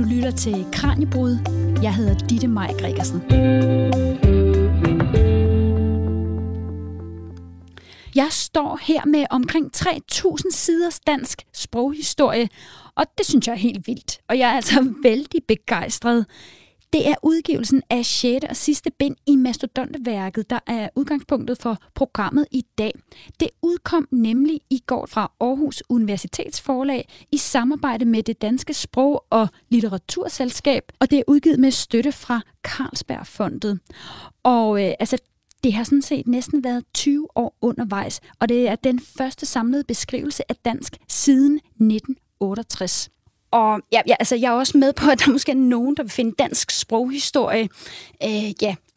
Du lytter til Kraniebrud. Jeg hedder Ditte Maj Gregersen. Jeg står her med omkring 3.000 siders dansk sproghistorie, og det synes jeg er helt vildt, og jeg er altså vældig begejstret. Det er udgivelsen af 6. og sidste bind i mastodontværket, der er udgangspunktet for programmet i dag. Det udkom nemlig i går fra Aarhus Universitetsforlag i samarbejde med Det Danske Sprog- og Litteraturselskab, og det er udgivet med støtte fra Carlsbergfondet. Og det har sådan set næsten været 20 år undervejs, og det er den første samlede beskrivelse af dansk siden 1968. Og jeg er også med på, at der måske er nogen, der vil finde dansk sproghistorie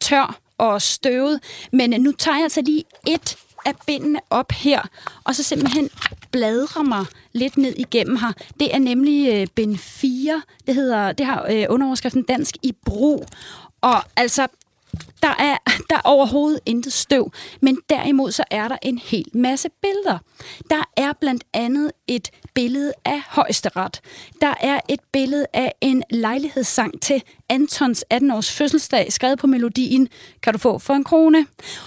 tør og støvet. Men nu tager jeg altså lige et af bindene op her, og så simpelthen bladrer mig lidt ned igennem her. Det er nemlig bind 4. Det har underoverskriften Dansk i brug. Og altså, der er overhovedet intet støv, men derimod så er der en hel masse billeder. Der er blandt andet et billede af Højesteret. Der er et billede af en lejlighedssang til Antons 18-års fødselsdag, skrevet på melodien "Kan du få for en krone?".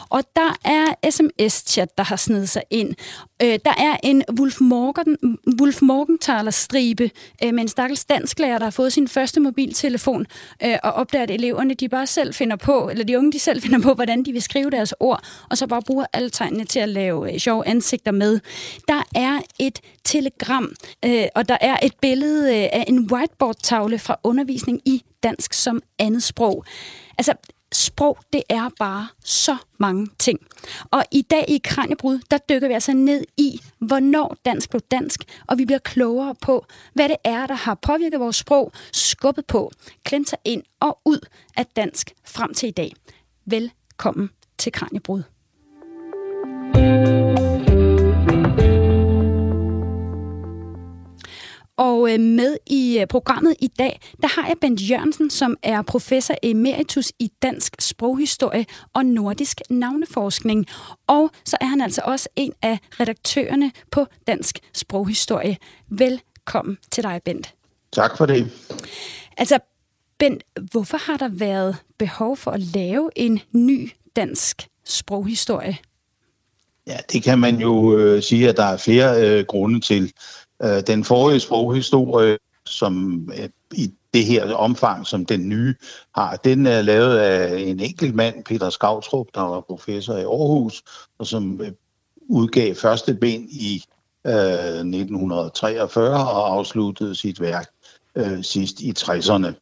Og der er sms-chat, der har snedet sig ind. Der er en Wolf Morgenthaler-stribe med en stakkels dansklærer, der har fået sin første mobiltelefon og opdager, at eleverne de unge de selv finder på, hvordan de vil skrive deres ord, og så bare bruger alle tegnene til at lave sjove ansigter med. Der er et telegram, og der er et billede af en whiteboard-tavle fra undervisning i dansk som andet sprog. Altså, sprog, det er bare så mange ting. Og i dag i Kraniebrud, der dykker vi altså ned i, hvornår dansk blev dansk, og vi bliver klogere på, hvad det er, der har påvirket vores sprog, skubbet på, klemt sig ind og ud af dansk frem til i dag. Velkommen til Kraniebrud. Og med i programmet i dag, der har jeg Bent Jørgensen, som er professor emeritus i dansk sproghistorie og nordisk navneforskning. Og så er han altså også en af redaktørerne på Dansk Sproghistorie. Velkommen til dig, Bent. Tak for det. Altså, Bent, hvorfor har der været behov for at lave en ny dansk sproghistorie? Ja, det kan man jo sige, at der er flere grunde til. Den forrige sproghistorie, som i det her omfang, som den nye har, den er lavet af en enkelt mand, Peter Skautrup, der var professor i Aarhus, og som udgav første bind i 1943 og afsluttede sit værk sidst i 60'erne.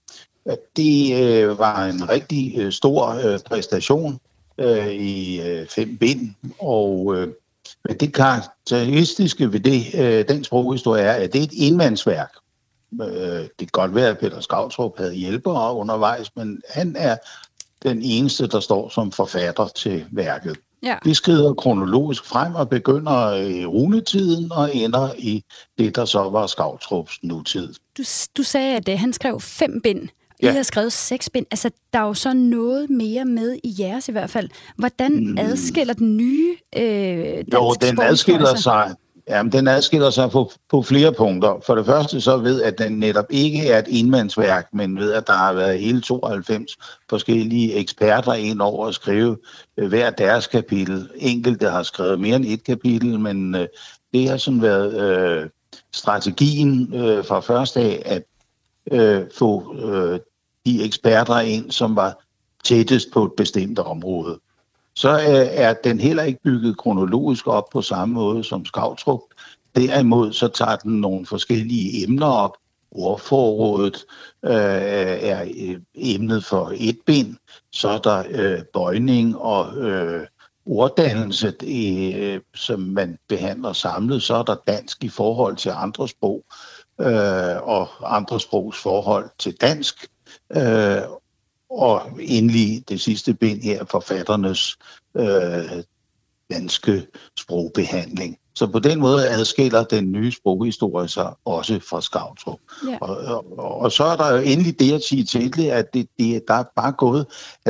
Det var en rigtig stor præstation i 5 bind, og men det karakteristiske ved den sproghistorie er, at det er et enmandsværk. Det kan godt være, at Peter Skautrup havde hjælpere undervejs, men han er den eneste, der står som forfatter til værket. Ja. Vi skrider kronologisk frem og begynder i runetiden og ender i det, der så var Skautrups nutid. Du sagde, at han skrev 5 bind. I har skrevet 6 bind. Altså, der er jo så noget mere med i jeres i hvert fald. Hvordan adskiller den nye dansk sproghistorie? Den adskiller sig på flere punkter. For det første så ved, at den netop ikke er et enmandsværk, men ved, at der har været hele 92 forskellige eksperter ind over at skrive hver deres kapitel. Enkelte har skrevet mere end et kapitel, men det har sådan været strategien fra første af, at få de eksperter ind, som var tættest på et bestemt område. Så er den heller ikke bygget kronologisk op på samme måde som Skautrup. Derimod så tager den nogle forskellige emner op. Ordforrådet er emnet for et bind. Så er der bøjning og orddannelse, som man behandler samlet. Så er der dansk i forhold til andre sprog og andre sprogs forhold til dansk. Og endelig det sidste bind her, forfatternes danske sprogbehandling. Så på den måde adskiller den nye sproghistorie sig også fra Skautrup. Ja. Og så er der jo endelig det at sige til, at der er bare gået 50-70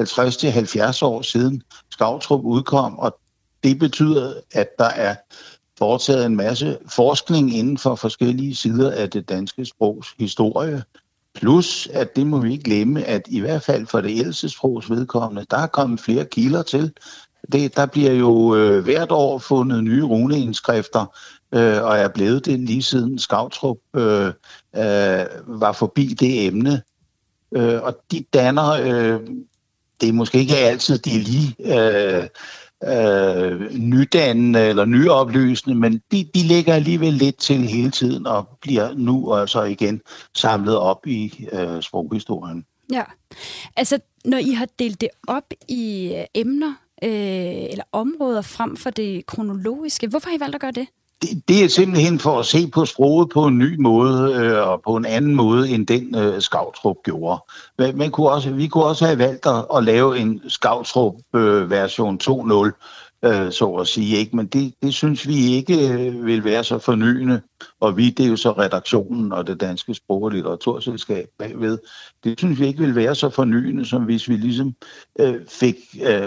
år siden Skautrup udkom, og det betyder, at der er foretaget en masse forskning inden for forskellige sider af det danske sprogs historie, Plus, at det må vi ikke glemme, at i hvert fald for det ældste sprogs vedkommende, der er kommet flere kilder til. Der bliver jo hvert år fundet nye runeindskrifter, og er blevet det lige siden Skautrup var forbi det emne. Og de danner, det er måske ikke altid de lige nydannende eller nyopløsende, men de ligger alligevel lidt til hele tiden og bliver nu og så igen samlet op i sproghistorien. Ja, altså når I har delt det op i emner eller områder frem for det kronologiske, hvorfor har I valgt at gøre det? Det er simpelthen for at se på sproget på en ny måde og på en anden måde, end den Skautrup gjorde. Vi kunne også have valgt at lave en Skautrup version 2.0, så at sige. Ikke? Men det synes vi ikke vil være så fornyende. Og vi, det er jo så redaktionen og Det Danske Sprog- og Litteraturselskab bagved. Det synes vi ikke vil være så fornyende, som hvis vi ligesom fik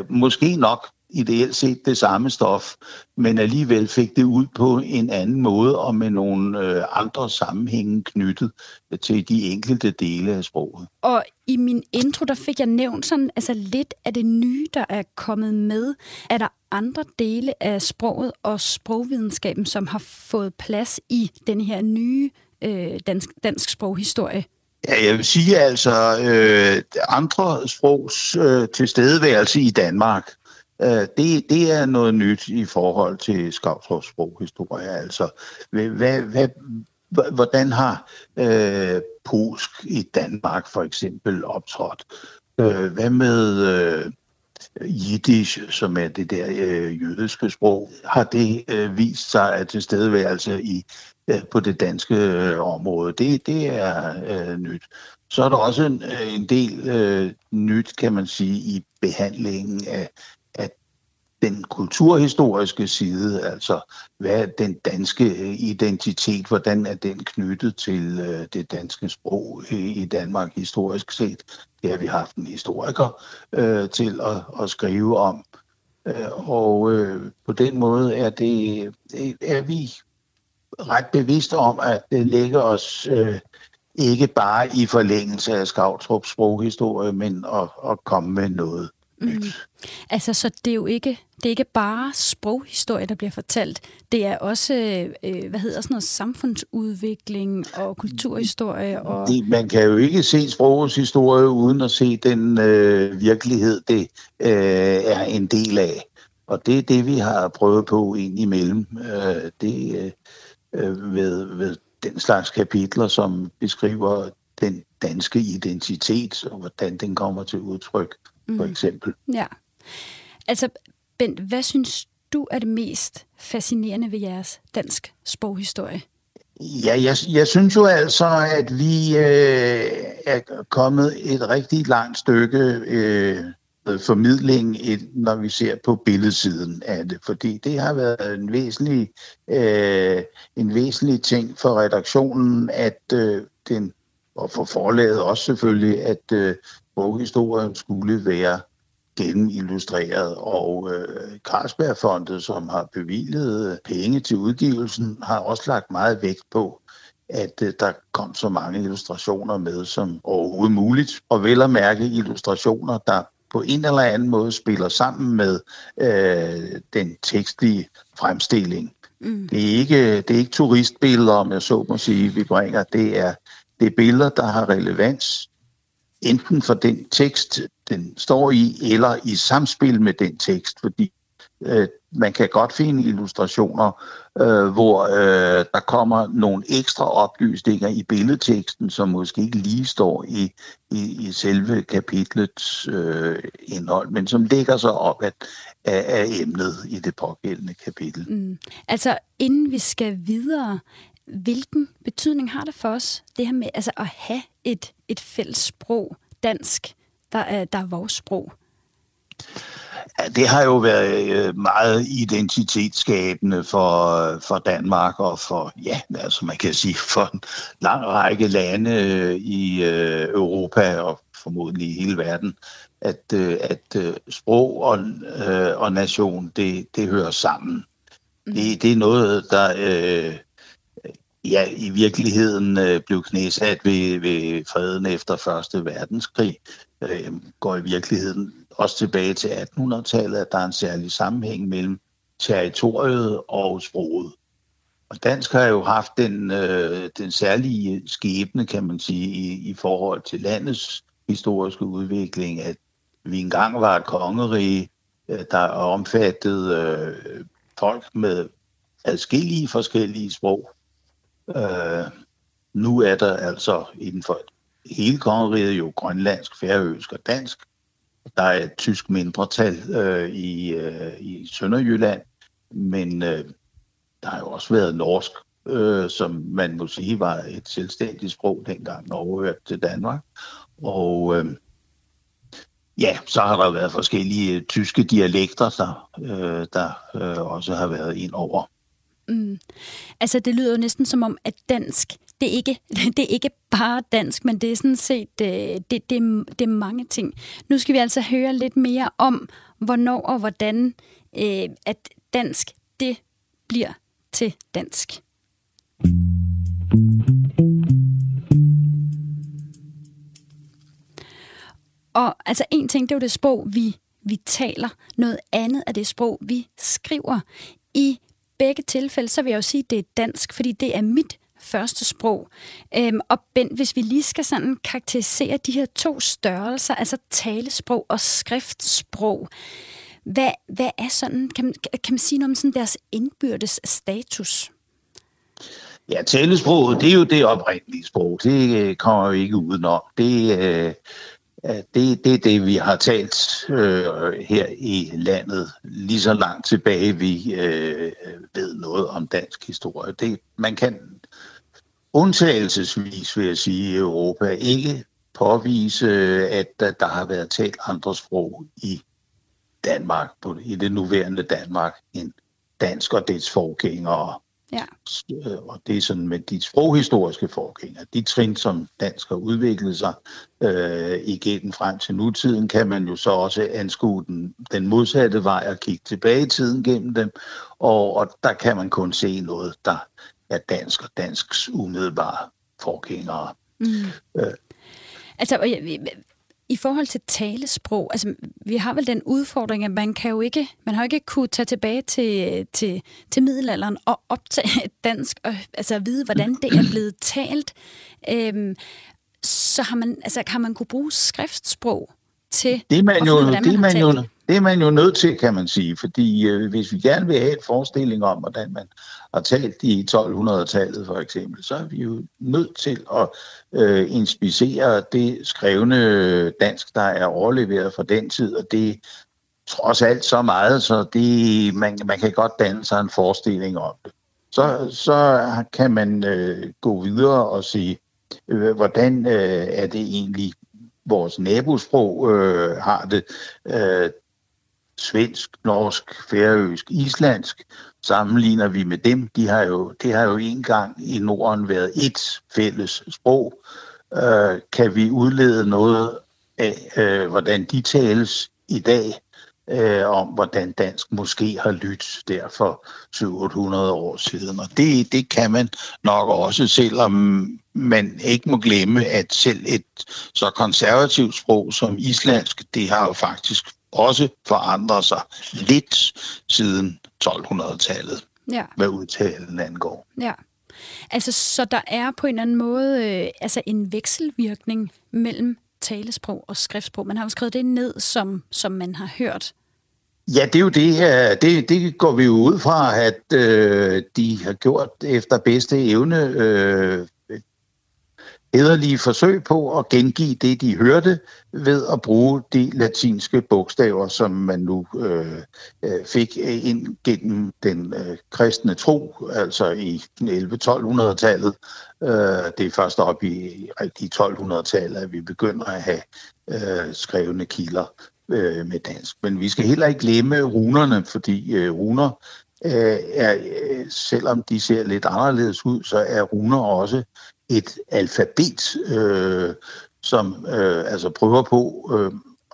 måske nok ideelt set det samme stof, men alligevel fik det ud på en anden måde og med nogle andre sammenhænge knyttet til de enkelte dele af sproget. Og i min intro, der fik jeg nævnt sådan, altså lidt af det nye, der er kommet med. Er der andre dele af sproget og sprogvidenskaben, som har fået plads i den her nye dansk sproghistorie? Ja, jeg vil sige altså andre sprogs tilstedeværelse i Danmark. Det er noget nyt i forhold til Skautrups sproghistorie. Altså, hvordan har polsk i Danmark for eksempel optrådt? Hvad med jiddisch, som er det der jødiske sprog? Har det vist sig at tilstedeværelse på det danske område? Det er nyt. Så er der også en del nyt, kan man sige, i behandlingen af den kulturhistoriske side, altså hvad er den danske identitet, hvordan er den knyttet til det danske sprog i Danmark historisk set. Det har vi haft en historiker til at skrive om. Og på den måde er vi ret bevidste om, at det lægger os ikke bare i forlængelse af Skautrups sproghistorie, men at komme med noget. Mm. Altså, så det er ikke bare sproghistorie, der bliver fortalt. Det er også, samfundsudvikling og kulturhistorie. Og man kan jo ikke se sprogets historie uden at se den virkelighed, det er en del af. Og det er det, vi har prøvet på indimellem. Ved den slags kapitler, som beskriver den danske identitet og hvordan den kommer til udtryk. For eksempel. Ja. Altså, Bent, hvad synes du er det mest fascinerende ved jeres dansk sproghistorie? Ja, jeg synes jo altså, at vi er kommet et rigtig langt stykke formidling, når vi ser på billedsiden af det, fordi det har været en væsentlig ting for redaktionen, at og for forlaget også selvfølgelig, at sproghistorien skulle være gennemillustreret, og Carlsbergfondet, som har bevilget penge til udgivelsen, har også lagt meget vægt på, at der kom så mange illustrationer med som overhovedet muligt, og vel at mærke illustrationer, der på en eller anden måde spiller sammen med den tekstlige fremstilling. Mm. Det er ikke turistbilleder, om jeg så må sige, vi bringer. Det er billeder, der har relevans, enten for den tekst, den står i, eller i samspil med den tekst, fordi man kan godt finde illustrationer, hvor der kommer nogle ekstra oplysninger i billedteksten, som måske ikke lige står i selve kapitlets indhold, men som ligger sig op af emnet i det pågældende kapitel. Mm. Altså, inden vi skal videre, hvilken betydning har det for os, det her med altså, at have et fælles sprog, dansk, der er vores sprog? Ja, det har jo været meget identitetsskabende for Danmark og for, ja, altså man kan sige, for en lang række lande i Europa og formodentlig i hele verden, at sprog og nation, det hører sammen. Det er noget, der ja, i virkeligheden blev knæsat ved freden efter 1. verdenskrig. Går i virkeligheden også tilbage til 1800-tallet, at der er en særlig sammenhæng mellem territoriet og sproget. Og dansk har jo haft den særlige skæbne, kan man sige, i forhold til landets historiske udvikling, at vi engang var et kongerige, der omfattede folk med adskillige forskellige sprog. Nu er der altså inden for hele kongeriget jo grønlandsk, færøsk og dansk. Der er et tysk mindretal i Sønderjylland, men der har jo også været norsk, som man må sige var et selvstændigt sprog, dengang Norge hørte til Danmark. Og ja, så har der været forskellige tyske dialekter, der også har været ind over. Mm. Altså det lyder jo næsten som om, at dansk, det er ikke bare dansk, men det er sådan set, det er mange ting. Nu skal vi altså høre lidt mere om, hvornår og hvordan at dansk, det bliver til dansk. Og altså en ting, det er jo det sprog, vi taler. Noget andet er det sprog, vi skriver. I begge tilfælde, så vil jeg jo sige, at det er dansk, fordi det er mit første sprog. Og Bent, hvis vi lige skal sådan karakterisere de her to størrelser, altså talesprog og skriftsprog, hvad er sådan, kan man sige noget om sådan deres indbyrdes status? Ja, talesproget, det er jo det oprindelige sprog. Det kommer jo ikke udenom. Det er det, vi har talt her i landet lige så langt tilbage, vi ved noget om dansk historie. Man kan undtagelsesvis, vil jeg sige, i Europa ikke påvise, at der har været talt andre sprog i Danmark, i det nuværende Danmark, end dansk og dets forgængere. Ja. Og det er sådan med de sproghistoriske forgængere, de trin, som dansk har udviklet sig igennem frem til nutiden, kan man jo så også anskue den modsatte vej og kigge tilbage i tiden gennem dem, og der kan man kun se noget, der er dansk og dansks umiddelbare forgængere. Mm. Altså, i forhold til talesprog, altså vi har vel den udfordring, at man har jo ikke kunnet tage tilbage til middelalderen og optage dansk og altså vide, hvordan det er blevet talt. Så har man kunne bruge skriftsprog til det man er nødt til, kan man sige, fordi hvis vi gerne vil have en forestilling om, hvordan man har talt i 1200-tallet for eksempel, så er vi jo nødt til at inspicere det skrevne dansk, der er overleveret fra den tid, og det er trods alt så meget, så det, man kan godt danne sig en forestilling om det. Så kan man gå videre og sige, hvordan er det egentlig, vores nabosprog har det svensk, norsk, færøsk, islandsk. Sammenligner vi med dem, det har jo engang i Norden været et fælles sprog. Kan vi udlede noget af, hvordan de tales i dag, om hvordan dansk måske har lyttet der for 700-800 år siden. Og det kan man nok også, selvom man ikke må glemme, at selv et så konservativt sprog som islandsk, det har jo faktisk også forandret sig lidt siden 1200-tallet, ja, hvad udtalen angår. Ja. Altså, så der er på en eller anden måde altså en vekselvirkning mellem talesprog og skriftsprog. Man har jo skrevet det ned, som man har hørt. Ja, det er jo det her. Det går vi jo ud fra, at de har gjort efter bedste evne hæderlige forsøg på at gengive det, de hørte, ved at bruge de latinske bogstaver, som man nu fik ind gennem den kristne tro, altså i 11-1200-tallet. Det er først op i 1200-tallet, at vi begynder at have skrevne kilder med dansk. Men vi skal heller ikke glemme runerne, fordi runer er, selvom de ser lidt anderledes ud, så er runer også et alfabet, som altså prøver på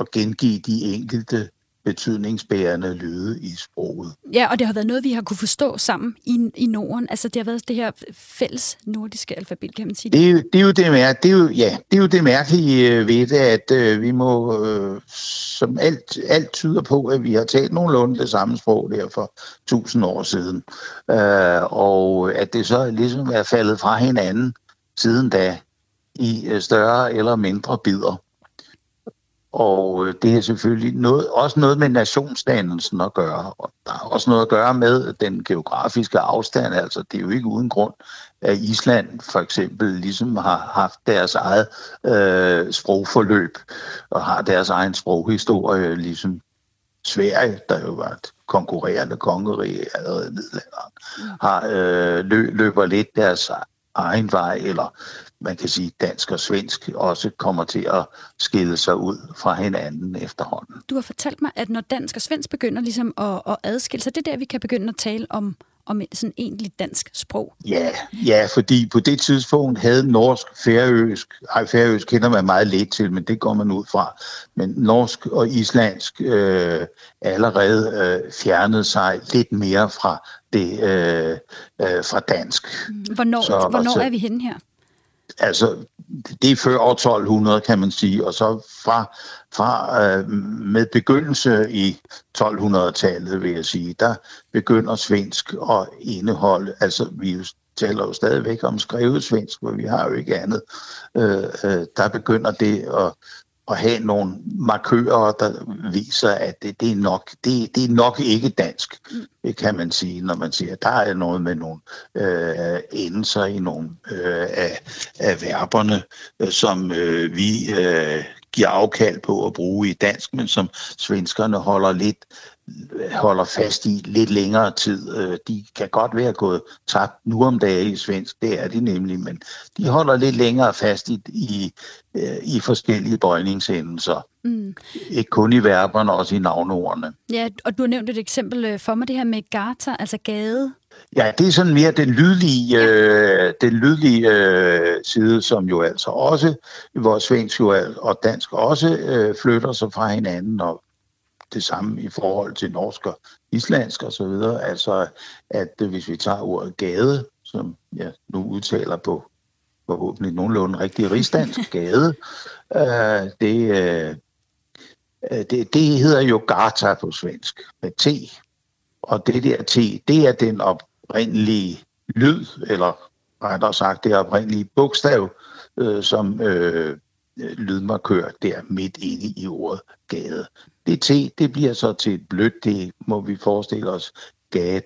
at gengive de enkelte betydningsbærende lyde i sproget. Ja, og det har været noget, vi har kunne forstå sammen i Norden. Altså, det har været det her fælles nordiske alfabet, kan man sige. Det er jo det mærkelige ved det, at vi må, som alt tyder på, at vi har talt nogenlunde det samme sprog der for 1000 år siden. Og at det så ligesom er faldet fra hinanden siden da i større eller mindre bidder. Og det er selvfølgelig også noget med nationsdannelsen at gøre. Og der er også noget at gøre med den geografiske afstand. Altså, det er jo ikke uden grund, at Island for eksempel ligesom har haft deres eget sprogforløb og har deres egen sproghistorie, ligesom Sverige, der jo var et konkurrerende kongerige allerede i middelalderen, løber lidt deres egen vej, eller man kan sige, dansk og svensk også kommer til at skille sig ud fra hinanden efterhånden. Du har fortalt mig, at når dansk og svensk begynder ligesom at adskille sig, det er der, vi kan begynde at tale om sådan egentlig dansk sprog. Ja, fordi på det tidspunkt havde norsk, færøsk kender man meget lidt til, men det går man ud fra. Men norsk og islandsk allerede fjernede sig lidt mere fra det fra dansk. Hvornår er vi henne her? Altså, det er før år 1200, kan man sige, og så fra med begyndelse i 1200-tallet, vil jeg sige, der begynder svensk at indeholde, altså vi taler jo stadigvæk om skrevet svensk, men vi har jo ikke andet, der begynder det at have nogle markører, der viser, at det er nok ikke dansk, kan man sige, når man siger, at der er noget med nogle endelser i nogle af verberne, som vi giver afkald på at bruge i dansk, men som svenskerne holder fast i lidt længere tid. De kan godt være gået tabt nu om dagen i svensk, det er de nemlig, men de holder lidt længere fast i forskellige bøjningsendelser. Mm. Ikke kun i verberne, også i navnordene. Ja, og du har nævnt et eksempel for mig, det her med gata, altså gade. Ja, det er sådan mere den lydlige side, som jo altså også, hvor svensk og dansk også flytter sig fra hinanden, og det samme i forhold til norsk og islandsk og så videre. Altså, at hvis vi tager ordet gade, som jeg nu udtaler på forhåbentlig nogenlunde rigtig rigsdansk gade, det hedder jo gata på svensk med T. Og det der T, det er den oprindelige lyd, eller rettere sagt, det oprindelige bogstav, som lydmarkør der midt inde i ordet gade. Det T, det bliver så til et blødt, det må vi forestille os, gade.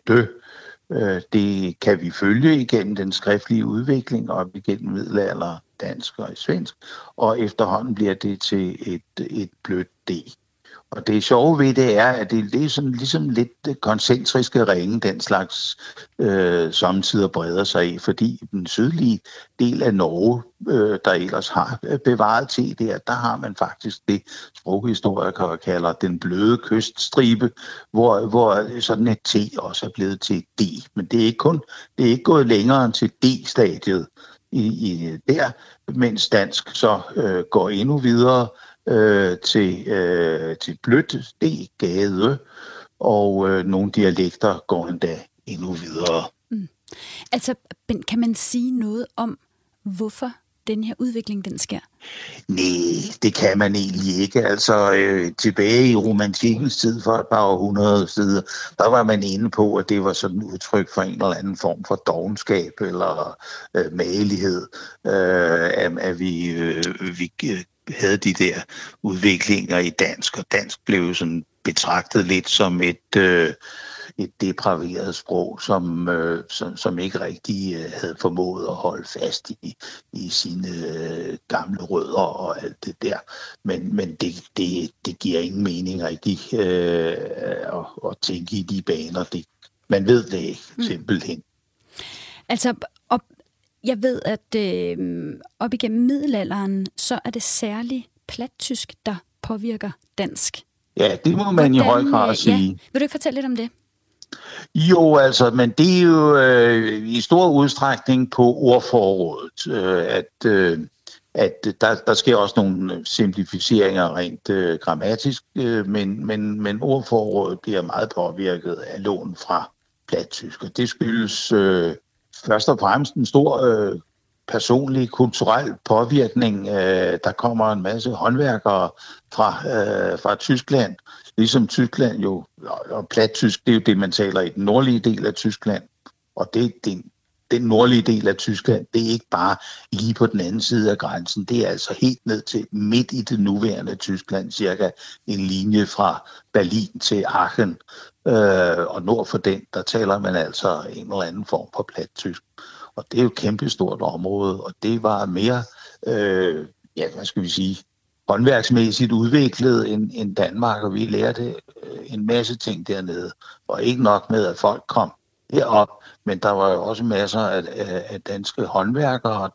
Det kan vi følge igennem den skriftlige udvikling op igennem middelalder, dansk og svensk, og efterhånden bliver det til et blødt D. Og det sjove ved det er, at det er sådan, ligesom lidt koncentriske ringe, den slags samtidig breder sig i, fordi den sydlige del af Norge, der ellers har bevaret til der har man faktisk det, sproghistorikere kalder den bløde kyststribe, hvor sådan et T også er blevet til D. Men det er ikke gået længere end til D-stadiet der, mens dansk så går endnu videre, til blødt, det er gade, og nogle dialekter går endda endnu videre. Mm. Altså, Bent, kan man sige noget om, hvorfor den her udvikling, den sker? Nej, det kan man egentlig ikke. Altså, tilbage i romantikkens tid for et par århundreder siden, der var man inde på, at det var sådan et udtryk for en eller anden form for dovenskab eller magelighed, at vi havde de der udviklinger i dansk, og dansk blev sådan betragtet lidt som et depraveret sprog, som ikke rigtig havde formået at holde fast i sine gamle rødder og alt det der. Men det giver ingen mening rigtig at tænke i de baner. Man ved det ikke, simpelthen. Altså, jeg ved, at op igennem middelalderen, så er det særligt plattysk, der påvirker dansk. Ja, det må man i høj grad sige. Ja. Vil du ikke fortælle lidt om det? Jo, altså, men det er jo i stor udstrækning på ordforrådet, at at der sker også nogle simplificeringer rent grammatisk, men ordforrådet bliver meget påvirket af lån fra plattysk. Og det skyldes først og fremmest en stor personlig, kulturel påvirkning. Der kommer en masse håndværkere fra Tyskland, ligesom Tyskland jo, og plattysk, det er jo det, man taler i den nordlige del af Tyskland, og det er den nordlige del af Tyskland, det er ikke bare lige på den anden side af grænsen, det er altså helt ned til midt i det nuværende Tyskland, cirka en linje fra Berlin til Aachen, og nord for den, der taler man altså en eller anden form for plattysk. Og det er jo et kæmpestort område, og det var mere, håndværksmæssigt udviklet end Danmark, og vi lærte en masse ting dernede. Og ikke nok med, at folk kom herop, men der var jo også masser af danske håndværkere,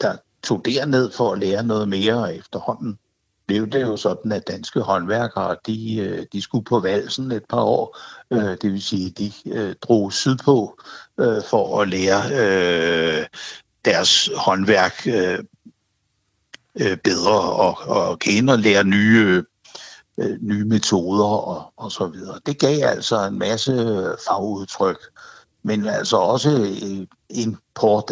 der tog derned for at lære noget mere, og efterhånden blev det jo sådan, at danske håndværkere, de skulle på valsen et par år. Det vil sige, de drog sydpå for at lære deres håndværk bedre at kende og lære nye metoder og så videre. Det gav altså en masse fagudtryk, men altså også import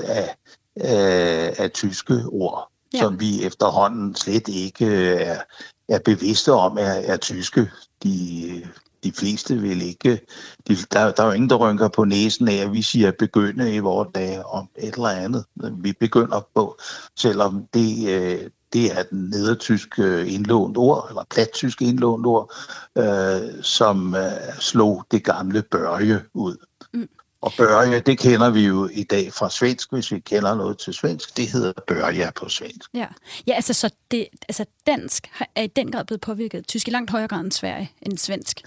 af tyske ord, ja, som vi efterhånden slet ikke er bevidste om er tyske. De fleste vil ikke. Der er jo ingen, der rynker på næsen af, at vi siger begynde i vores dage om et eller andet. Vi begynder på, selvom det er den nedertyske indlånt ord, eller plattyske indlånt ord, som slog det gamle børje ud. Mm. Og børje, det kender vi jo i dag fra svensk, hvis vi kender noget til svensk. Det hedder børja på svensk. Ja, altså, så det, altså dansk er i den grad blevet påvirket. Tysk i langt højere grad end Sverige, end svensk.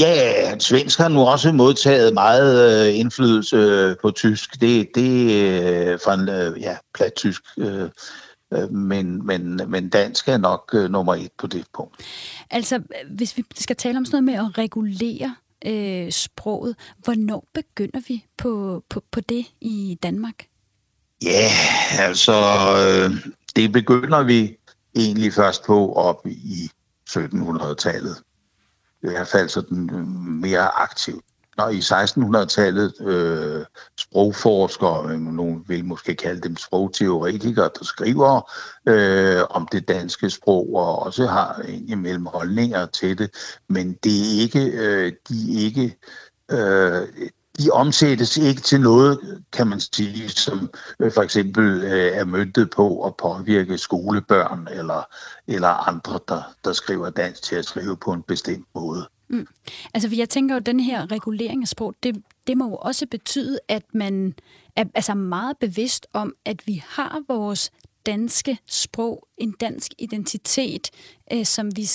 Ja, svensk har nu også modtaget meget indflydelse på tysk. Det fra en plattysk. Men dansk er nok nummer et på det punkt. Altså, hvis vi skal tale om sådan noget med at regulere sproget, hvornår begynder vi på det i Danmark? Ja, det begynder vi egentlig først på op i 1700-tallet. I hvert fald sådan mere aktivt. Når i 1600-tallet sprogforskere, nogen vil måske kalde dem sprogteoretikere, der skriver om det danske sprog og også har indimellem holdninger til det, men det er ikke, de omsættes ikke til noget, kan man sige, som for eksempel er møntet på at påvirke skolebørn eller andre, der skriver dansk til at skrive på en bestemt måde. Mm. Altså, jeg tænker jo, at den her regulering af sprog, det må jo også betyde, at man er altså meget bevidst om, at vi har vores danske sprog, en dansk identitet, som vi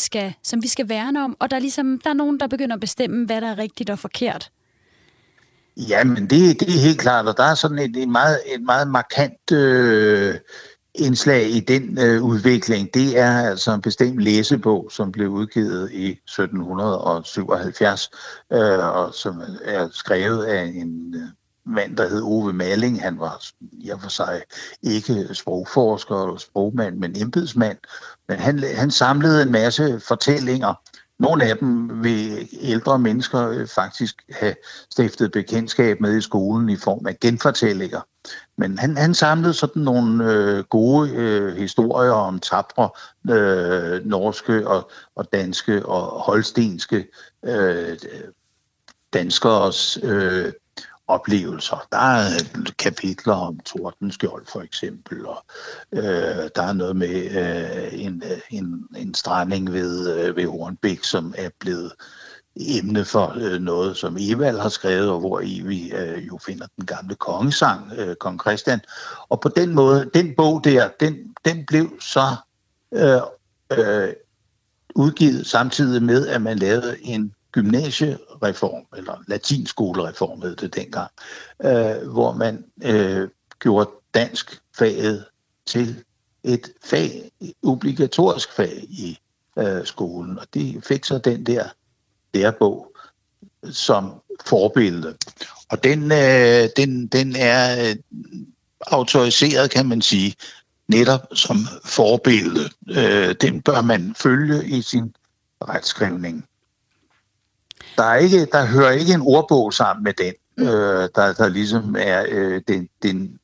skal værne om, og der er nogen, der begynder at bestemme, hvad der er rigtigt og forkert. Jamen, det er helt klart, og der er sådan et meget markant indslag i den udvikling. Det er altså en bestemt læsebog, som blev udgivet i 1777, og som er skrevet af en mand, der hed Ove Malling. Han var i og for sig ikke sprogforsker eller sprogmand, men embedsmand. Men han samlede en masse fortællinger. Nogle af dem vil ældre mennesker faktisk have stiftet bekendtskab med i skolen i form af genfortællinger. Men han samlede sådan nogle gode historier om tapre norske og danske og holstenske danskers oplevelser. Der er kapitler om Tordenskjold for eksempel, og der er noget med en stranding ved Hornbæk, som er blevet emne for noget, som Evald har skrevet, og hvor vi jo finder den gamle kongesang, Kong Christian. Og på den måde, den bog der, den blev så udgivet samtidig med, at man lavede en gymnasiereform, eller latinskolereform hed det dengang, hvor man gjorde dansk faget til et fag, et obligatorisk fag i skolen, og de fik så den der lærebog som forbillede. Og den er autoriseret, kan man sige, netop som forbillede. Den bør man følge i sin retskrivning. Der hører ikke en ordbog sammen med den, der ligesom er den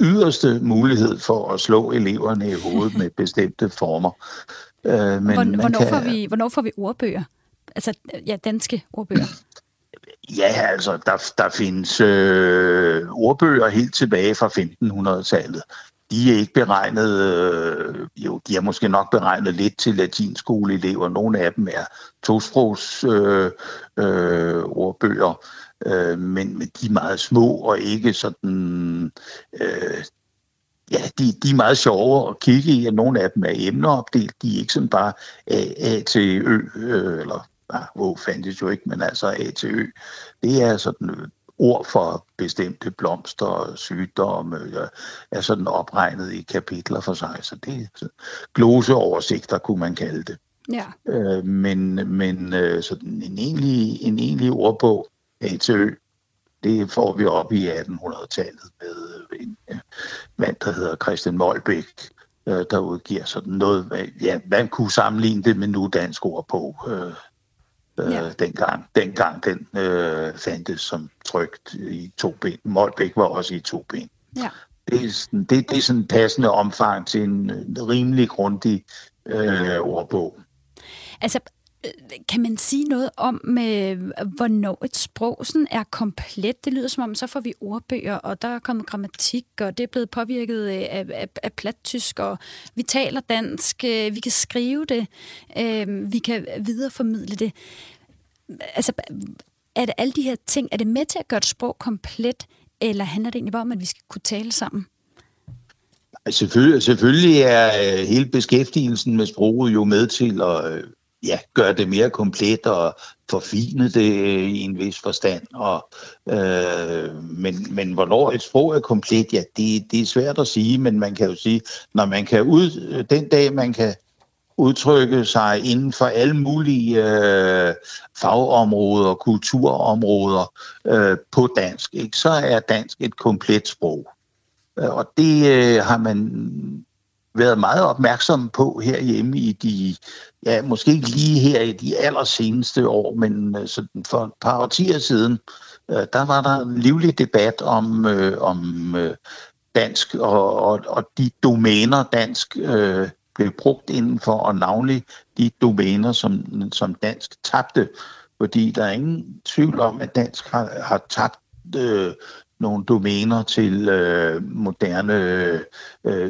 yderste mulighed for at slå eleverne i hovedet med bestemte former. Hvornår får vi ordbøger? Altså, ja, danske ordbøger. Ja, altså, der findes ordbøger helt tilbage fra 1500-tallet. De er ikke beregnet, de er måske nok beregnet lidt til latinskoleelever. Nogle af dem er tosprogs ordbøger, men de er meget små og ikke sådan... de er meget sjovere at kigge i, at nogle af dem er emneopdelt. De er ikke sådan bare A til Ø, eller fandtes jo ikke, men altså A til Ø. Det er sådan ord for bestemte blomster og sygdomme, er sådan opregnet i kapitler for sig. Så det er gloseoversigter, kunne man kalde det. Ja. Men sådan en egentlig ordbog, A til Ø, det får vi op i 1800-tallet med en mand, der hedder Christian Molbech, der udgiver sådan noget. Ja, man kunne sammenligne det med nu dansk ordbog dengang den fandtes som trykt i 2 bind. Molbech var også i 2 bind. Ja. Det er sådan en passende omfang til en rimelig grundig ordbog. Altså... Kan man sige noget om, hvornår et sprog sådan er komplet? Det lyder som om, så får vi ordbøger, og der er kommet grammatik, og det er blevet påvirket af plattysk, og vi taler dansk, vi kan skrive det, vi kan videreformidle det. Altså, er det alle de her ting, er det med til at gøre et sprog komplet, eller handler det egentlig bare om, at vi skal kunne tale sammen? Selvfølgelig er hele beskæftigelsen med sproget jo med til at... gør det mere komplet og forfine det i en vis forstand. Men hvornår et sprog er komplet, det er svært at sige, men man kan jo sige, når man kan den dag man kan udtrykke sig inden for alle mulige fagområder og kulturområder på dansk, ikke, så er dansk et komplet sprog. Og det har man... været meget opmærksom på herhjemme i de, måske ikke lige her i de allerseneste år, men sådan for et par årtier siden, der var der en livlig debat om dansk og de domæner dansk blev brugt indenfor, og navnlig de domæner, som dansk tabte. Fordi der er ingen tvivl om, at dansk har tabt nogle domæner til moderne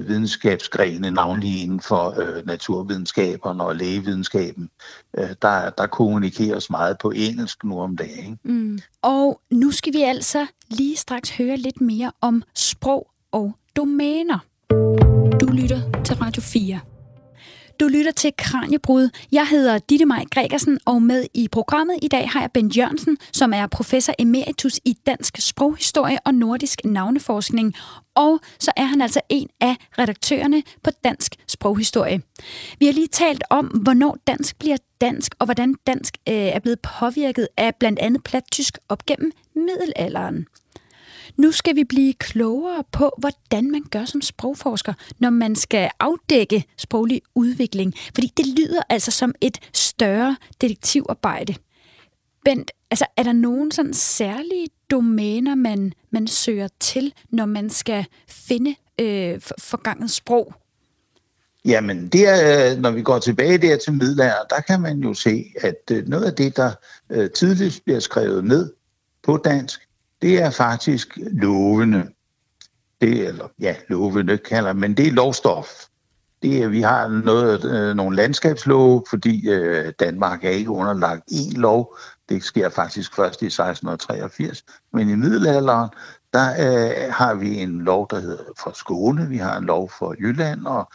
videnskabsgrene, navnlig inden for naturvidenskaberne og lægevidenskaben. Der kommunikeres meget på engelsk nu om dagen. Mm. Og nu skal vi altså lige straks høre lidt mere om sprog og domæner. Du lytter til Radio 4. Du lytter til Kraniebrud. Jeg hedder Ditte Maj Gregersen, og med i programmet i dag har jeg Bent Jørgensen, som er professor emeritus i dansk sproghistorie og nordisk navneforskning. Og så er han altså en af redaktørerne på Dansk Sproghistorie. Vi har lige talt om, hvornår dansk bliver dansk, og hvordan dansk er blevet påvirket af blandt andet plattysk op gennem middelalderen. Nu skal vi blive klogere på, hvordan man gør som sprogforsker, når man skal afdække sproglig udvikling. Fordi det lyder altså som et større detektivarbejde. Bent, altså er der nogen sådan særlige domæner, man søger til, når man skal finde forganget sprog? Jamen, når vi går tilbage der til middelalderen, der kan man jo se, at noget af det, der tidligst bliver skrevet ned på dansk, det er faktisk lovene. Lovene kalder man, det er lovstof. Vi har nogle landskabslove, fordi Danmark er ikke underlagt én lov. Det sker faktisk først i 1683. Men i middelalderen, der har vi en lov, der hedder for Skåne. Vi har en lov for Jylland og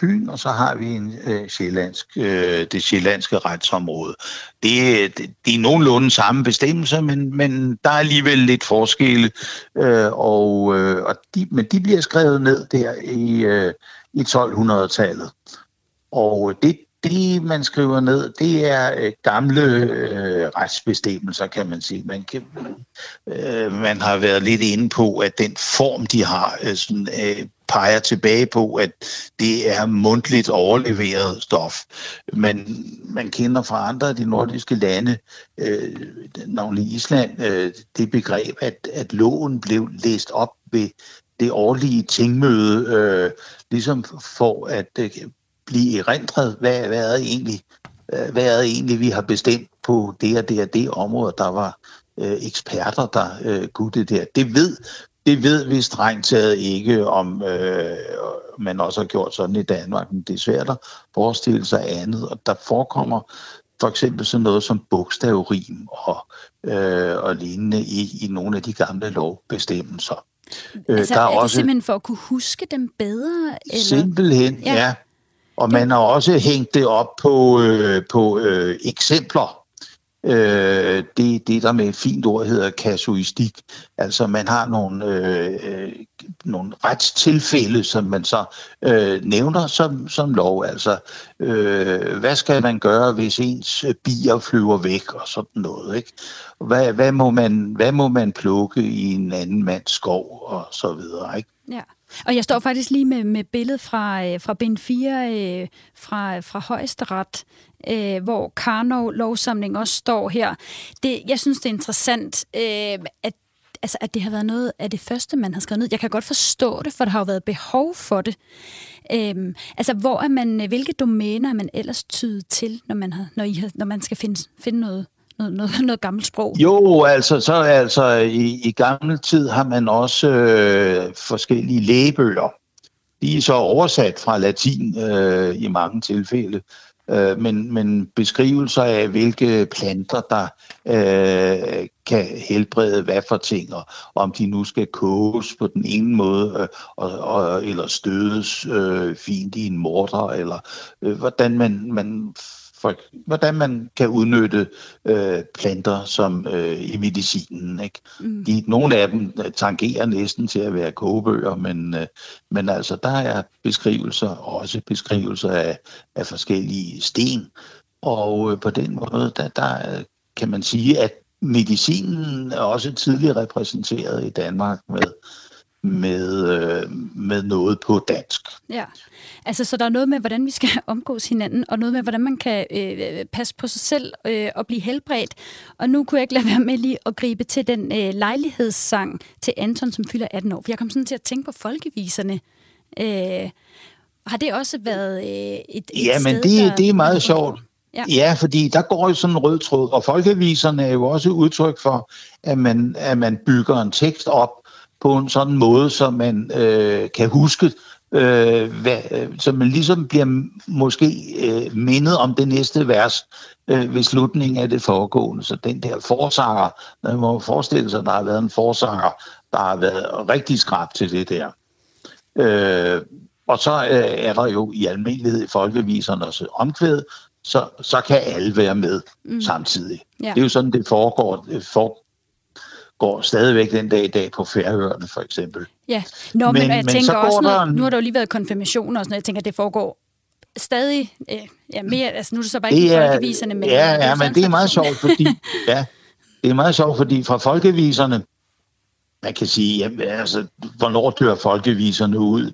Fyn, og så har vi det sjællandske retsområde. Det er nogenlunde samme bestemmelser, men der er alligevel lidt forskelle, men de bliver skrevet ned der i 1200-tallet. Og det Det, man skriver ned, det er gamle retsbestemmelser, kan man sige. Man har været lidt inde på, at den form, de har, sådan, peger tilbage på, at det er mundtligt overleveret stof. Men man kender fra andre af de nordiske lande, navnlig Island, det begreb, at loven blev læst op ved det årlige tingmøde, ligesom for at blive erindret, hvad er egentlig vi har bestemt på det område, der var eksperter, der kunne det der. Det ved vi strengt taget ikke, om man også har gjort sådan i Danmark, men det er svært at forestille sig andet, og der forekommer for eksempel sådan noget som bogstavrim og lignende i nogle af de gamle lovbestemmelser. Altså, der er det også simpelthen for at kunne huske dem bedre? Eller? Simpelthen, ja. Og man har også hængt det op på eksempler. Det er det, der med et fint ord hedder kasuistik. Altså man har nogle retstilfælde, som man så nævner som lov. Altså hvad skal man gøre, hvis ens bier flyver væk og sådan noget, ikke? Hvad må man plukke i en anden mands skov og så videre, ikke? Ja. Og jeg står faktisk lige med billedet fra bind 4 fra Højesteret, hvor Karnov-lovsamling også står her. Jeg synes, det er interessant, at det har været noget af det første, man har skrevet ned. Jeg kan godt forstå det, for der har jo været behov for det. Hvilke domæner er man ellers tydet til, når man skal finde noget gammelt sprog? Jo, i gammel tid har man også forskellige lægebøger. De er så oversat fra latin i mange tilfælde, men beskrivelser af, hvilke planter, der kan helbrede hvad for ting, og om de nu skal koges på den ene måde, eller stødes fint i en morter, eller hvordan man kan udnytte planter som i medicinen, ikke? Mm. Nogle af dem tangerer næsten til at være kogebøger, men altså der er beskrivelser af forskellige sten, og på den måde der kan man sige, at medicinen er også tidligere repræsenteret i Danmark med noget på dansk. Ja, altså så der er noget med, hvordan vi skal omgås hinanden, og noget med, hvordan man kan passe på sig selv og blive helbredt. Og nu kunne jeg ikke lade være med lige at gribe til den lejlighedssang til Anton, som fylder 18 år. For jeg kom sådan til at tænke på folkeviserne. Har det også været det er meget sjovt. Ja, fordi der går jo sådan en rød tråd, og folkeviserne er jo også udtryk for, at man bygger en tekst op på en sådan måde, så man kan huske, så man ligesom bliver måske mindet om det næste vers ved slutningen af det foregående. Så den der forsanger, man må forestille sig, at der har været en forsanger, der har været rigtig skrab til det der. Og så er der jo i almindelighed i folkevisernes omkvæd, så kan alle være med samtidig. Ja. Det er jo sådan, det foregår går stadigvæk den dag i dag på Færøerne, for eksempel. Ja, jeg tænker også, nu har der jo lige været konfirmationer og sådan noget, jeg tænker, at det foregår stadig mere, altså nu er det så bare ikke folkeviserne, men... Men det er meget sjovt, fordi... det er meget sjovt, fordi fra folkeviserne, man kan sige, jamen, altså, hvornår dør folkeviserne ud?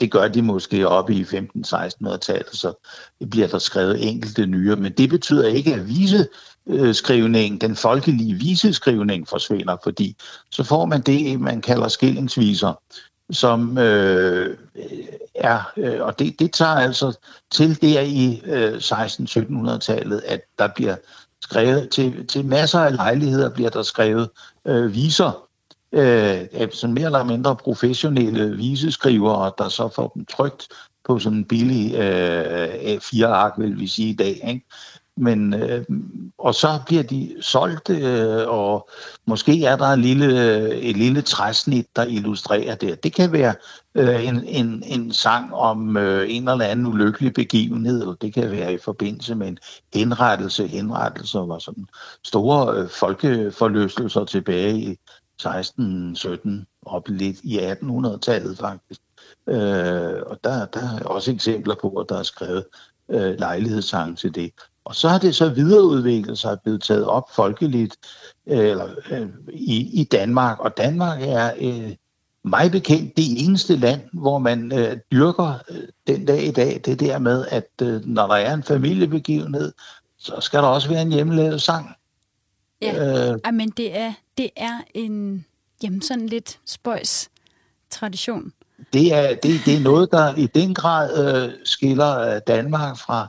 Det gør de måske op i 1500-1600-tallet, så bliver der skrevet enkelte nyere, men det betyder ikke, at den folkelige viseskrivning forsvinder, fordi så får man det, man kalder skillingsviser, som og det tager altså til der i 1600-1700-tallet, at der bliver skrevet til masser af lejligheder, bliver der skrevet viser, sådan mere eller mindre professionelle viseskrivere, der så får dem trykt på sådan en billig A4-ark, vil vi sige i dag, ikke? Men, og så bliver de solgt, og måske er der et lille træsnit, der illustrerer det. Det kan være en sang om en eller anden ulykkelig begivenhed, og det kan være i forbindelse med en henrettelse. Henrettelser var sådan store folkeforlystelser tilbage i 1617, op lidt i 1800-tallet faktisk. Og der er også eksempler på, at der er skrevet lejlighedssange til det. Og så har det så videreudviklet sig og blevet taget op folkeligt i Danmark. Og Danmark er mig bekendt det eneste land, hvor man dyrker den dag i dag. Det der med, at når der er en familiebegivenhed, så skal der også være en hjemmelavet sang. Ja, men det er en sådan lidt spøjs tradition. Det er noget, der i den grad skiller Danmark fra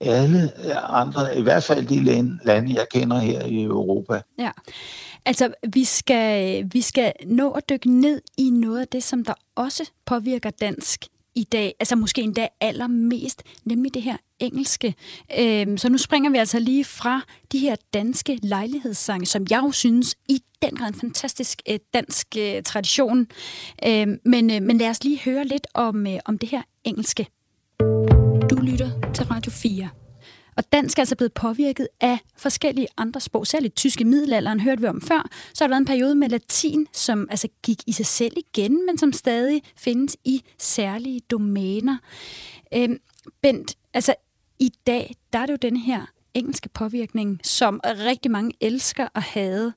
alle andre, i hvert fald de lande, jeg kender her i Europa. Ja, altså vi skal nå at dykke ned i noget af det, som der også påvirker dansk i dag, altså måske endda allermest, nemlig det her engelske. Så nu springer vi altså lige fra de her danske lejlighedssange, som jeg jo synes i den grad en fantastisk dansk tradition. Men lad os lige høre lidt om det her engelske. Du lytter til Radio 4. Og dansk er altså blevet påvirket af forskellige andre sprog. Særligt tysk i middelalderen, hørte vi om før. Så har der været en periode med latin, som altså gik i sig selv igen, men som stadig findes i særlige domæner. Bent, altså i dag, der er det jo den her engelske påvirkning, som rigtig mange elsker at have,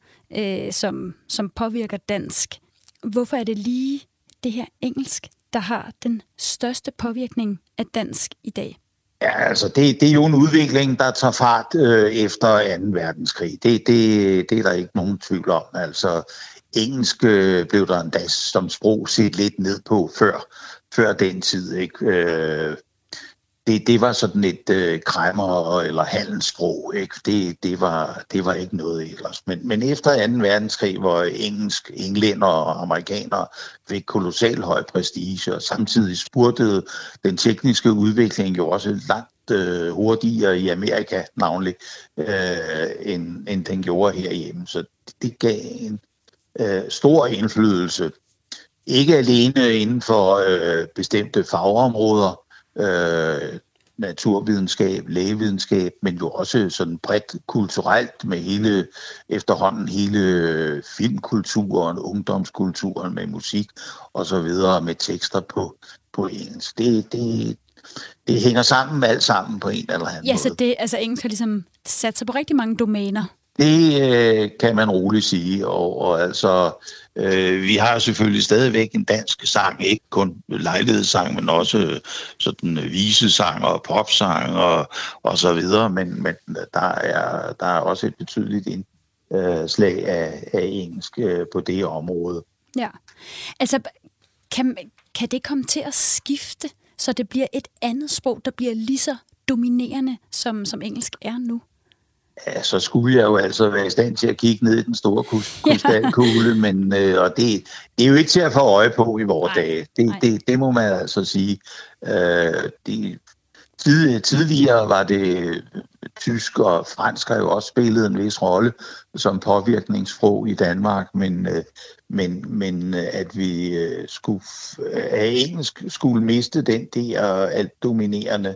som påvirker dansk. Hvorfor er det lige det her engelsk, der har den største påvirkning af dansk i dag? Ja, altså det er jo en udvikling, der tager fart efter 2. verdenskrig. Det er der ikke nogen tvivl om. Altså engelsk blev der endda som sprog set lidt ned på før den tid, ikke? Det var sådan et kræmmer- eller handelssprog, ikke? Det var ikke noget ellers. Men efter 2. verdenskrig, hvor englænder og amerikanere fik kolossal høj prestige, og samtidig spurtede den tekniske udvikling jo også langt hurtigere i Amerika, navnlig, end den gjorde herhjemme. Så det gav en stor indflydelse. Ikke alene inden for bestemte fagområder, naturvidenskab, lægevidenskab, men jo også sådan bredt kulturelt med hele filmkulturen, ungdomskulturen med musik og så videre med tekster på engelsk. Det hænger sammen alt sammen på en eller anden måde. Ja, så det altså engelsk har ligesom sat sig på rigtig mange domæner. Det kan man roligt sige, og altså, vi har selvfølgelig stadigvæk en dansk sang, ikke kun lejlighedssang, men også sådan visesang og popsang og så videre, men der er også et betydeligt indslag af engelsk på det område. Ja, altså kan det komme til at skifte, så det bliver et andet sprog, der bliver lige så dominerende, som engelsk er nu? Ja, så skulle jeg jo altså være i stand til at kigge ned i den store krystalkugle, men og det er jo ikke til at få øje på i vores dage. Det må man altså sige. Tidligere var det tysk og fransk har jo også spillet en vis rolle som påvirkningssprog i Danmark, men at vi af engelsk skulle miste den der alt dominerende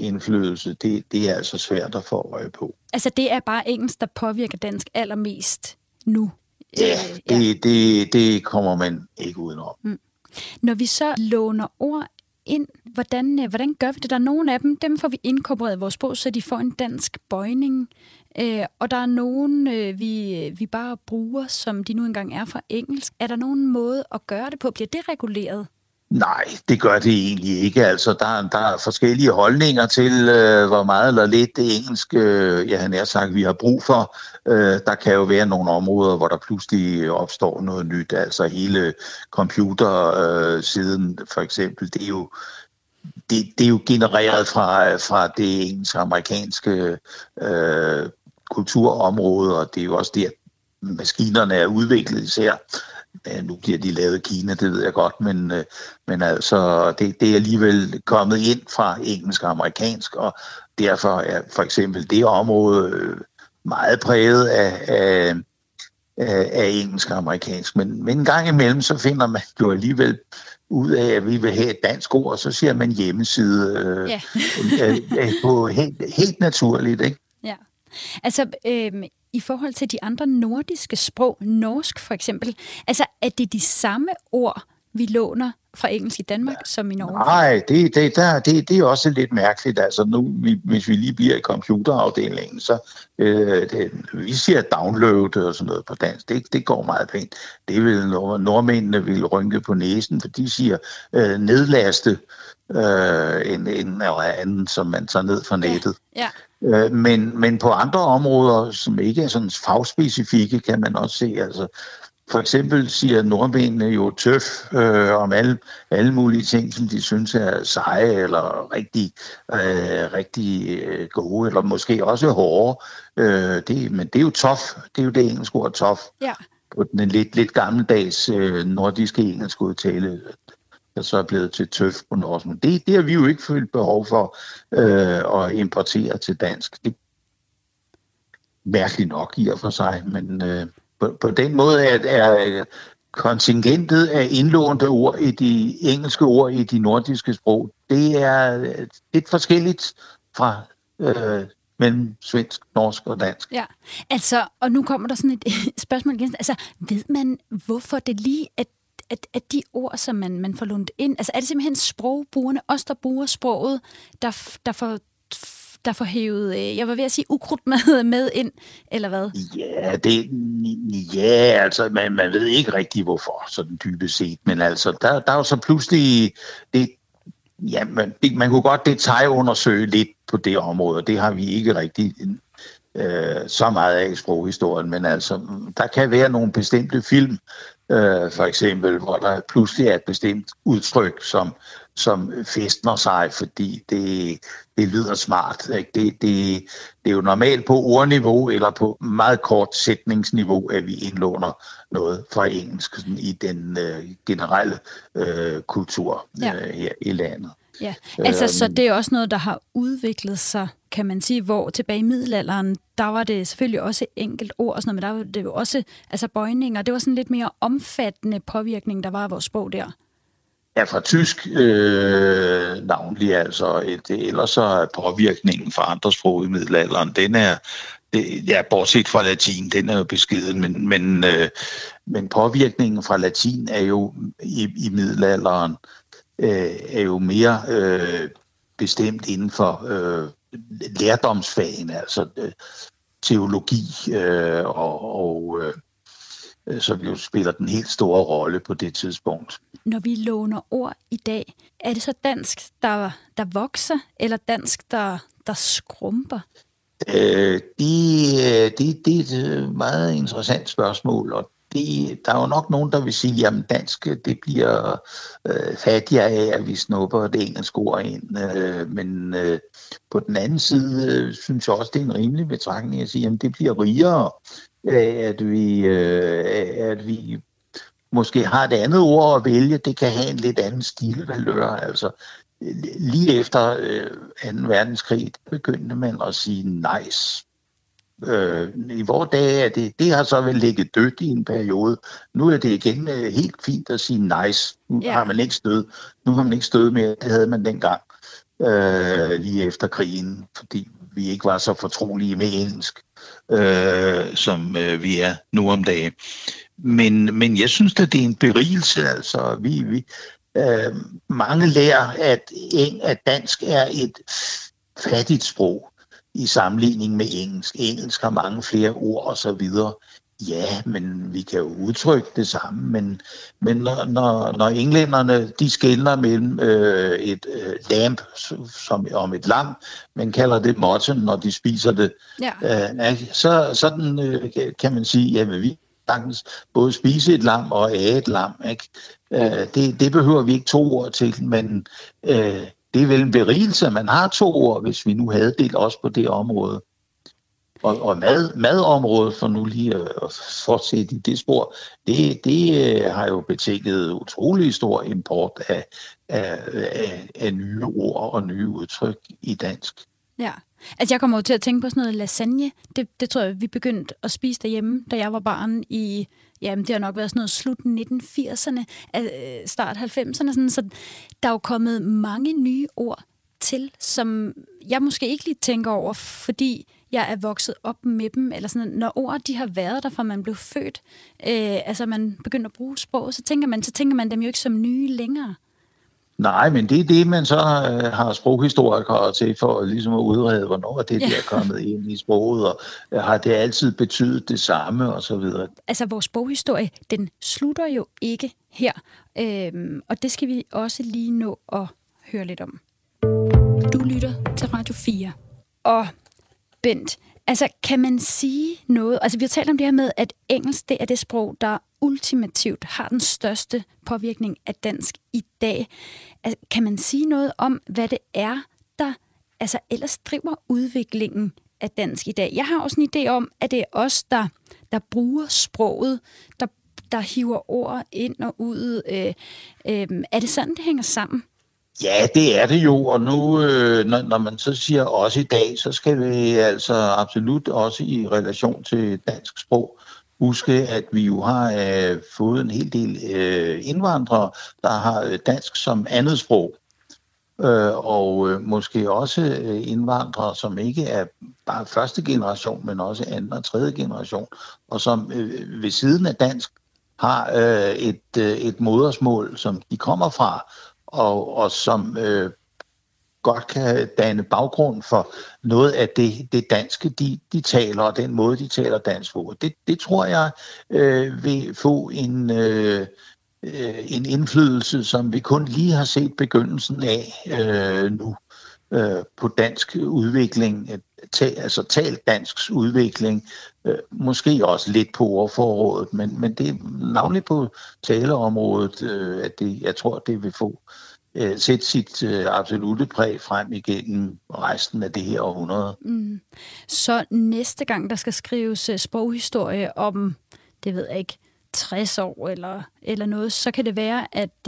indflydelse, det er altså svært at få øje på. Altså det er bare engelsk, der påvirker dansk allermest nu? Ja, det kommer man ikke udenom. Mm. Når vi så låner ord ind, hvordan gør vi det? Der er nogle af dem, får vi inkorporeret i vores sprog, så de får en dansk bøjning, og der er nogle, vi bare bruger, som de nu engang er fra engelsk. Er der nogen måde at gøre det på? Bliver det reguleret? Nej, det gør det egentlig ikke. Altså, der er forskellige holdninger til, hvor meget eller lidt det engelske, jeg har nær sagt, vi har brug for. Der kan jo være nogle områder, hvor der pludselig opstår noget nyt. Altså hele computersiden for eksempel, det er jo genereret fra det engelsk-amerikanske kulturområde, og det er jo også der, maskinerne er udviklet især. Ja, nu bliver de lavet i Kina, det ved jeg godt, men altså, det er alligevel kommet ind fra engelsk og amerikansk, og derfor er for eksempel det område meget præget af engelsk og amerikansk. Men en gang imellem, så finder man jo alligevel ud af, at vi vil have et dansk ord, og så siger man hjemmeside på helt naturligt, ikke? Ja, altså... I forhold til de andre nordiske sprog, norsk for eksempel, altså er det de samme ord, vi låner fra engelsk i Danmark, som i Norge? Nej, det er også lidt mærkeligt. Altså nu, hvis vi lige bliver i computerafdelingen, så vi siger download og sådan noget på dansk. Det går meget pænt. Det vil nordmændene vil rynke på næsen, for de siger nedlaste en eller anden, som man tager ned fra nettet. Ja. Men på andre områder, som ikke er sådan fagspecifikke, kan man også se, altså for eksempel siger nordmændene jo tøf om alle mulige ting, som de synes er seje eller rigtig gode, eller måske også hårde. Men det er jo tough. Det er jo det engelske ord tough. Ja. På den lidt gammeldags nordiske engelske udtale, der så er blevet til tøf på norsk. Men det har vi jo ikke følt behov for at importere til dansk. Det er mærkeligt nok i og for sig, men... På den måde er kontingentet af indlånte ord i de engelske ord i de nordiske sprog, det er lidt forskelligt fra mellem svensk, norsk og dansk. Ja, altså, og nu kommer der sådan et spørgsmål igen. Altså, ved man, hvorfor det lige er, at de ord, som man får lånt ind, altså er det simpelthen sprogbrugerne, os der bruger sproget, der får hævet, jeg var ved at sige, ukrudt med ind, eller hvad? Ja, altså, man ved ikke rigtig, hvorfor, sådan dybest set, men altså, der er jo så pludselig, man kunne godt detailundersøge lidt på det område, det har vi ikke rigtig så meget af i sproghistorien, men altså, der kan være nogle bestemte film, for eksempel, hvor der pludselig er et bestemt udtryk, som fæstner sig, fordi det lyder smart. Ikke? Det er jo normalt på ordniveau eller på meget kort sætningsniveau, at vi indlåner noget fra engelsk i den generelle kultur her i landet. Ja, altså så det er også noget, der har udviklet sig, kan man sige, hvor tilbage i middelalderen, der var det selvfølgelig også enkelt ord og sådan noget, men der var det jo også altså bøjninger. Det var sådan lidt mere omfattende påvirkning, der var af vores sprog der. Ja, fra tysk navnlig altså, ellers så er påvirkningen fra andre sprog i middelalderen, den er, bortset fra latin, den er jo beskeden, men påvirkningen fra latin er jo i middelalderen, er jo mere bestemt inden for lærdomsfagene, altså teologi, så vi jo spiller den helt store rolle på det tidspunkt. Når vi låner ord i dag, er det så dansk, der vokser, eller dansk, der skrumper? Det er et meget interessant spørgsmål, og der er jo nok nogen, der vil sige, jamen dansk, det bliver fattigere af, at vi snupper det engelske ord ind. Men på den anden side, synes jeg også, det er en rimelig betragtning at sige, jamen det bliver rigere, at vi måske har et andet ord at vælge. Det kan have en lidt anden stilvalør. Altså, lige efter 2. verdenskrig begyndte man at sige nice. I vores dage er det har så vel ligget dødt i en periode. Nu er det igen helt fint at sige nice. Nu har man ikke stød. Nu har man ikke stød mere. Det havde man dengang lige efter krigen, fordi vi ikke var så fortrolige med engelsk, som vi er nu om dagen. Men jeg synes, at det er en berigelse. Altså, vi mange lærer, at dansk er et fattigt sprog i sammenligning med engelsk. Engelsk har mange flere ord og så videre. Ja, men vi kan jo udtrykke det samme, men når englænderne, de skelner mellem et lamp, som om et lam, man kalder det mutton, når de spiser det, kan man sige, jamen vi sagtens både spise et lam og æde et lam, ikke? Det behøver vi ikke 2 ord til, men det er vel en berigelse, at man har 2 ord, hvis vi nu havde delt også på det område. Og madområdet, for nu lige at fortsætte i det spor, det har jo betinget utrolig stor import af nye ord og nye udtryk i dansk. Ja, altså jeg kommer jo til at tænke på sådan noget lasagne. Det tror jeg, vi begyndte at spise derhjemme, da jeg var barn i... Jamen, det har nok været sådan noget slut 1980'erne, start 90'erne, sådan, så der er jo kommet mange nye ord til, som jeg måske ikke lige tænker over, fordi jeg er vokset op med dem, eller sådan, når ord de har været der fra man blev født, altså man begynder at bruge sprog, så tænker man dem jo ikke som nye længere. Nej, men det er det, man så har sproghistorikere til for ligesom at udrede, hvornår det er kommet ind i sproget, og har det altid betydet det samme, og så videre. Altså, vores sproghistorie, den slutter jo ikke her, og det skal vi også lige nå at høre lidt om. Du lytter til Radio 4. Og Bent, altså, kan man sige noget? Altså, vi har talt om det her med, at engelsk, det er det sprog, der ultimativt har den største påvirkning af dansk i dag. Altså, kan man sige noget om, hvad det er, der altså ellers driver udviklingen af dansk i dag? Jeg har også en idé om, at det er os, der bruger sproget, der hiver ord ind og ud. Er det sådan, det hænger sammen? Ja, det er det jo, og nu, når man så siger også i dag, så skal vi altså absolut også i relation til dansk sprog huske, at vi jo har fået en hel del indvandrere, der har dansk som andet sprog, og måske også indvandrere, som ikke er bare første generation, men også anden og tredje generation, og som ved siden af dansk har et modersmål, som de kommer fra, og som godt kan danne baggrund for noget af det danske, de taler, og den måde, de taler dansk på. Det tror jeg vil få en indflydelse, som vi kun lige har set begyndelsen af nu på dansk udvikling, altså talt dansks udvikling, måske også lidt på ordforrådet, men det er navnligt på taleområdet, at det, jeg tror, det vil få sætte sit absolutte præg frem igennem resten af det her århundrede. Mm. Så næste gang, der skal skrives sproghistorie om, det ved jeg ikke, 60 år eller noget, så kan det være, at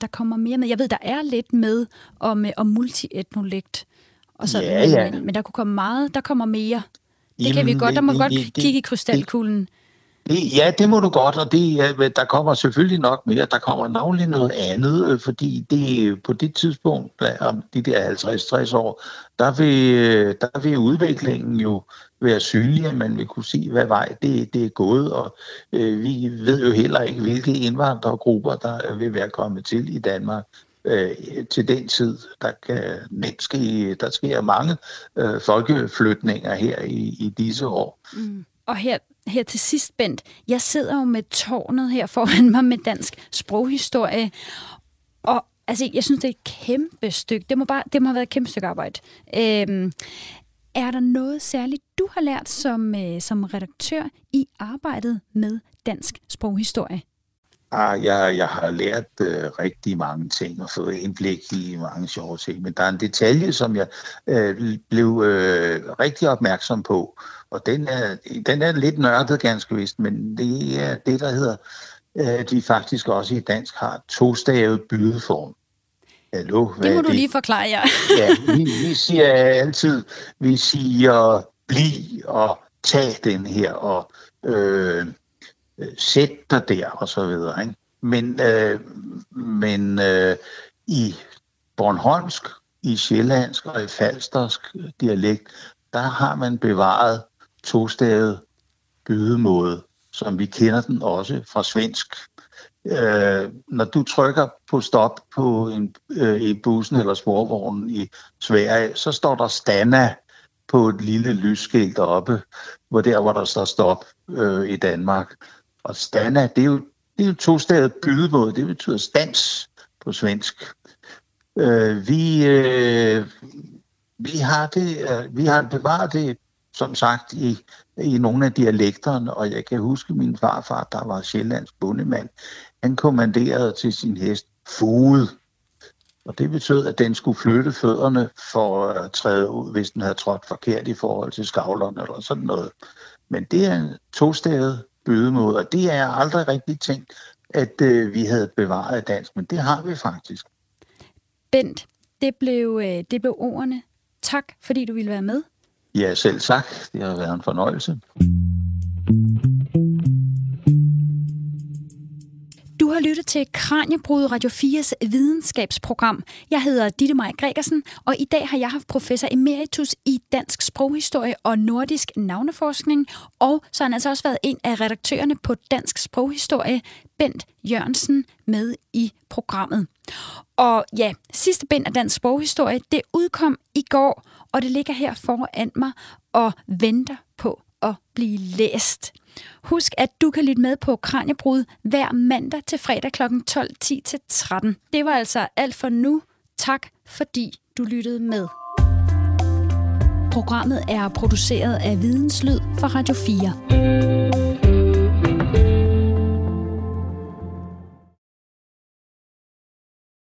der kommer mere med. Jeg ved, der er lidt med om multietnolægt, og sådan, ja. Men der kunne komme meget, der kommer mere. Det kan vi godt, der må godt kigge i krystalkuglen. Ja, det må du godt, og der kommer selvfølgelig nok mere. Der kommer navnlig noget andet, fordi det, på det tidspunkt, om de der 50-60 år, der vil udviklingen jo være synlig, at man vil kunne se, hvad vej det er gået, og vi ved jo heller ikke, hvilke indvandrergrupper, der vil være kommet til i Danmark til den tid. Der sker mange folkeflytninger her i disse år. Mm. Og her til sidst, Bent, jeg sidder jo med tårnet her foran mig med dansk sproghistorie, og altså, jeg synes, det er et kæmpe stykke. Det må have været et kæmpe stykke arbejde. Er der noget særligt, du har lært som redaktør i arbejdet med dansk sproghistorie? Jeg har lært rigtig mange ting og fået indblik i mange sjove ting, men der er en detalje, som jeg blev rigtig opmærksom på, og den er lidt nørdet ganske vist, men det er det, der hedder, at vi faktisk også i dansk har tostavet bydeform. Hallo, det må du lige forklare, ja. Ja, vi siger altid, vi siger bliv og tag den her og sæt dig der og så videre, ikke? Men i bornholmsk, i sjællandsk og i falstersk dialekt, der har man bevaret tostavet bydemåde, som vi kender den også fra svensk. Når du trykker på stop på i bussen eller sporvognen i Sverige, så står der stanna på et lille lysskilt oppe, hvor der står stop i Danmark. Og stanna, det er jo tostavet bydemåde, det betyder stands på svensk. Vi har bevaret det, som sagt, i nogle af dialekterne, og jeg kan huske min farfar, der var sjællands bondemand, han kommanderede til sin hest fode, og det betød, at den skulle flytte fødderne for at træde ud, hvis den havde trådt forkert i forhold til skavlerne eller sådan noget. Men det er en tostavet bydemåde, og det er aldrig rigtig tænkt, at vi havde bevaret dansk, men det har vi faktisk. Bent, det blev ordene. Tak, fordi du ville være med. Ja, selv tak. Det har været en fornøjelse. Du har lyttet til Kraniebrud, Radio 4's videnskabsprogram. Jeg hedder Ditte Maj Gregersen, og i dag har jeg haft professor emeritus i dansk sproghistorie og nordisk navneforskning, og så har han altså også været en af redaktørerne på Dansk Sproghistorie, Bent Jørgensen, med i programmet. Og ja, sidste bind af Dansk Sproghistorie, det udkom i går, og det ligger her foran mig og venter på at blive læst. Husk, at du kan lytte med på Kraniebrud hver mandag til fredag kl. 12.10 til 13. Det var altså alt for nu. Tak, fordi du lyttede med. Programmet er produceret af Videnslyd for Radio 4.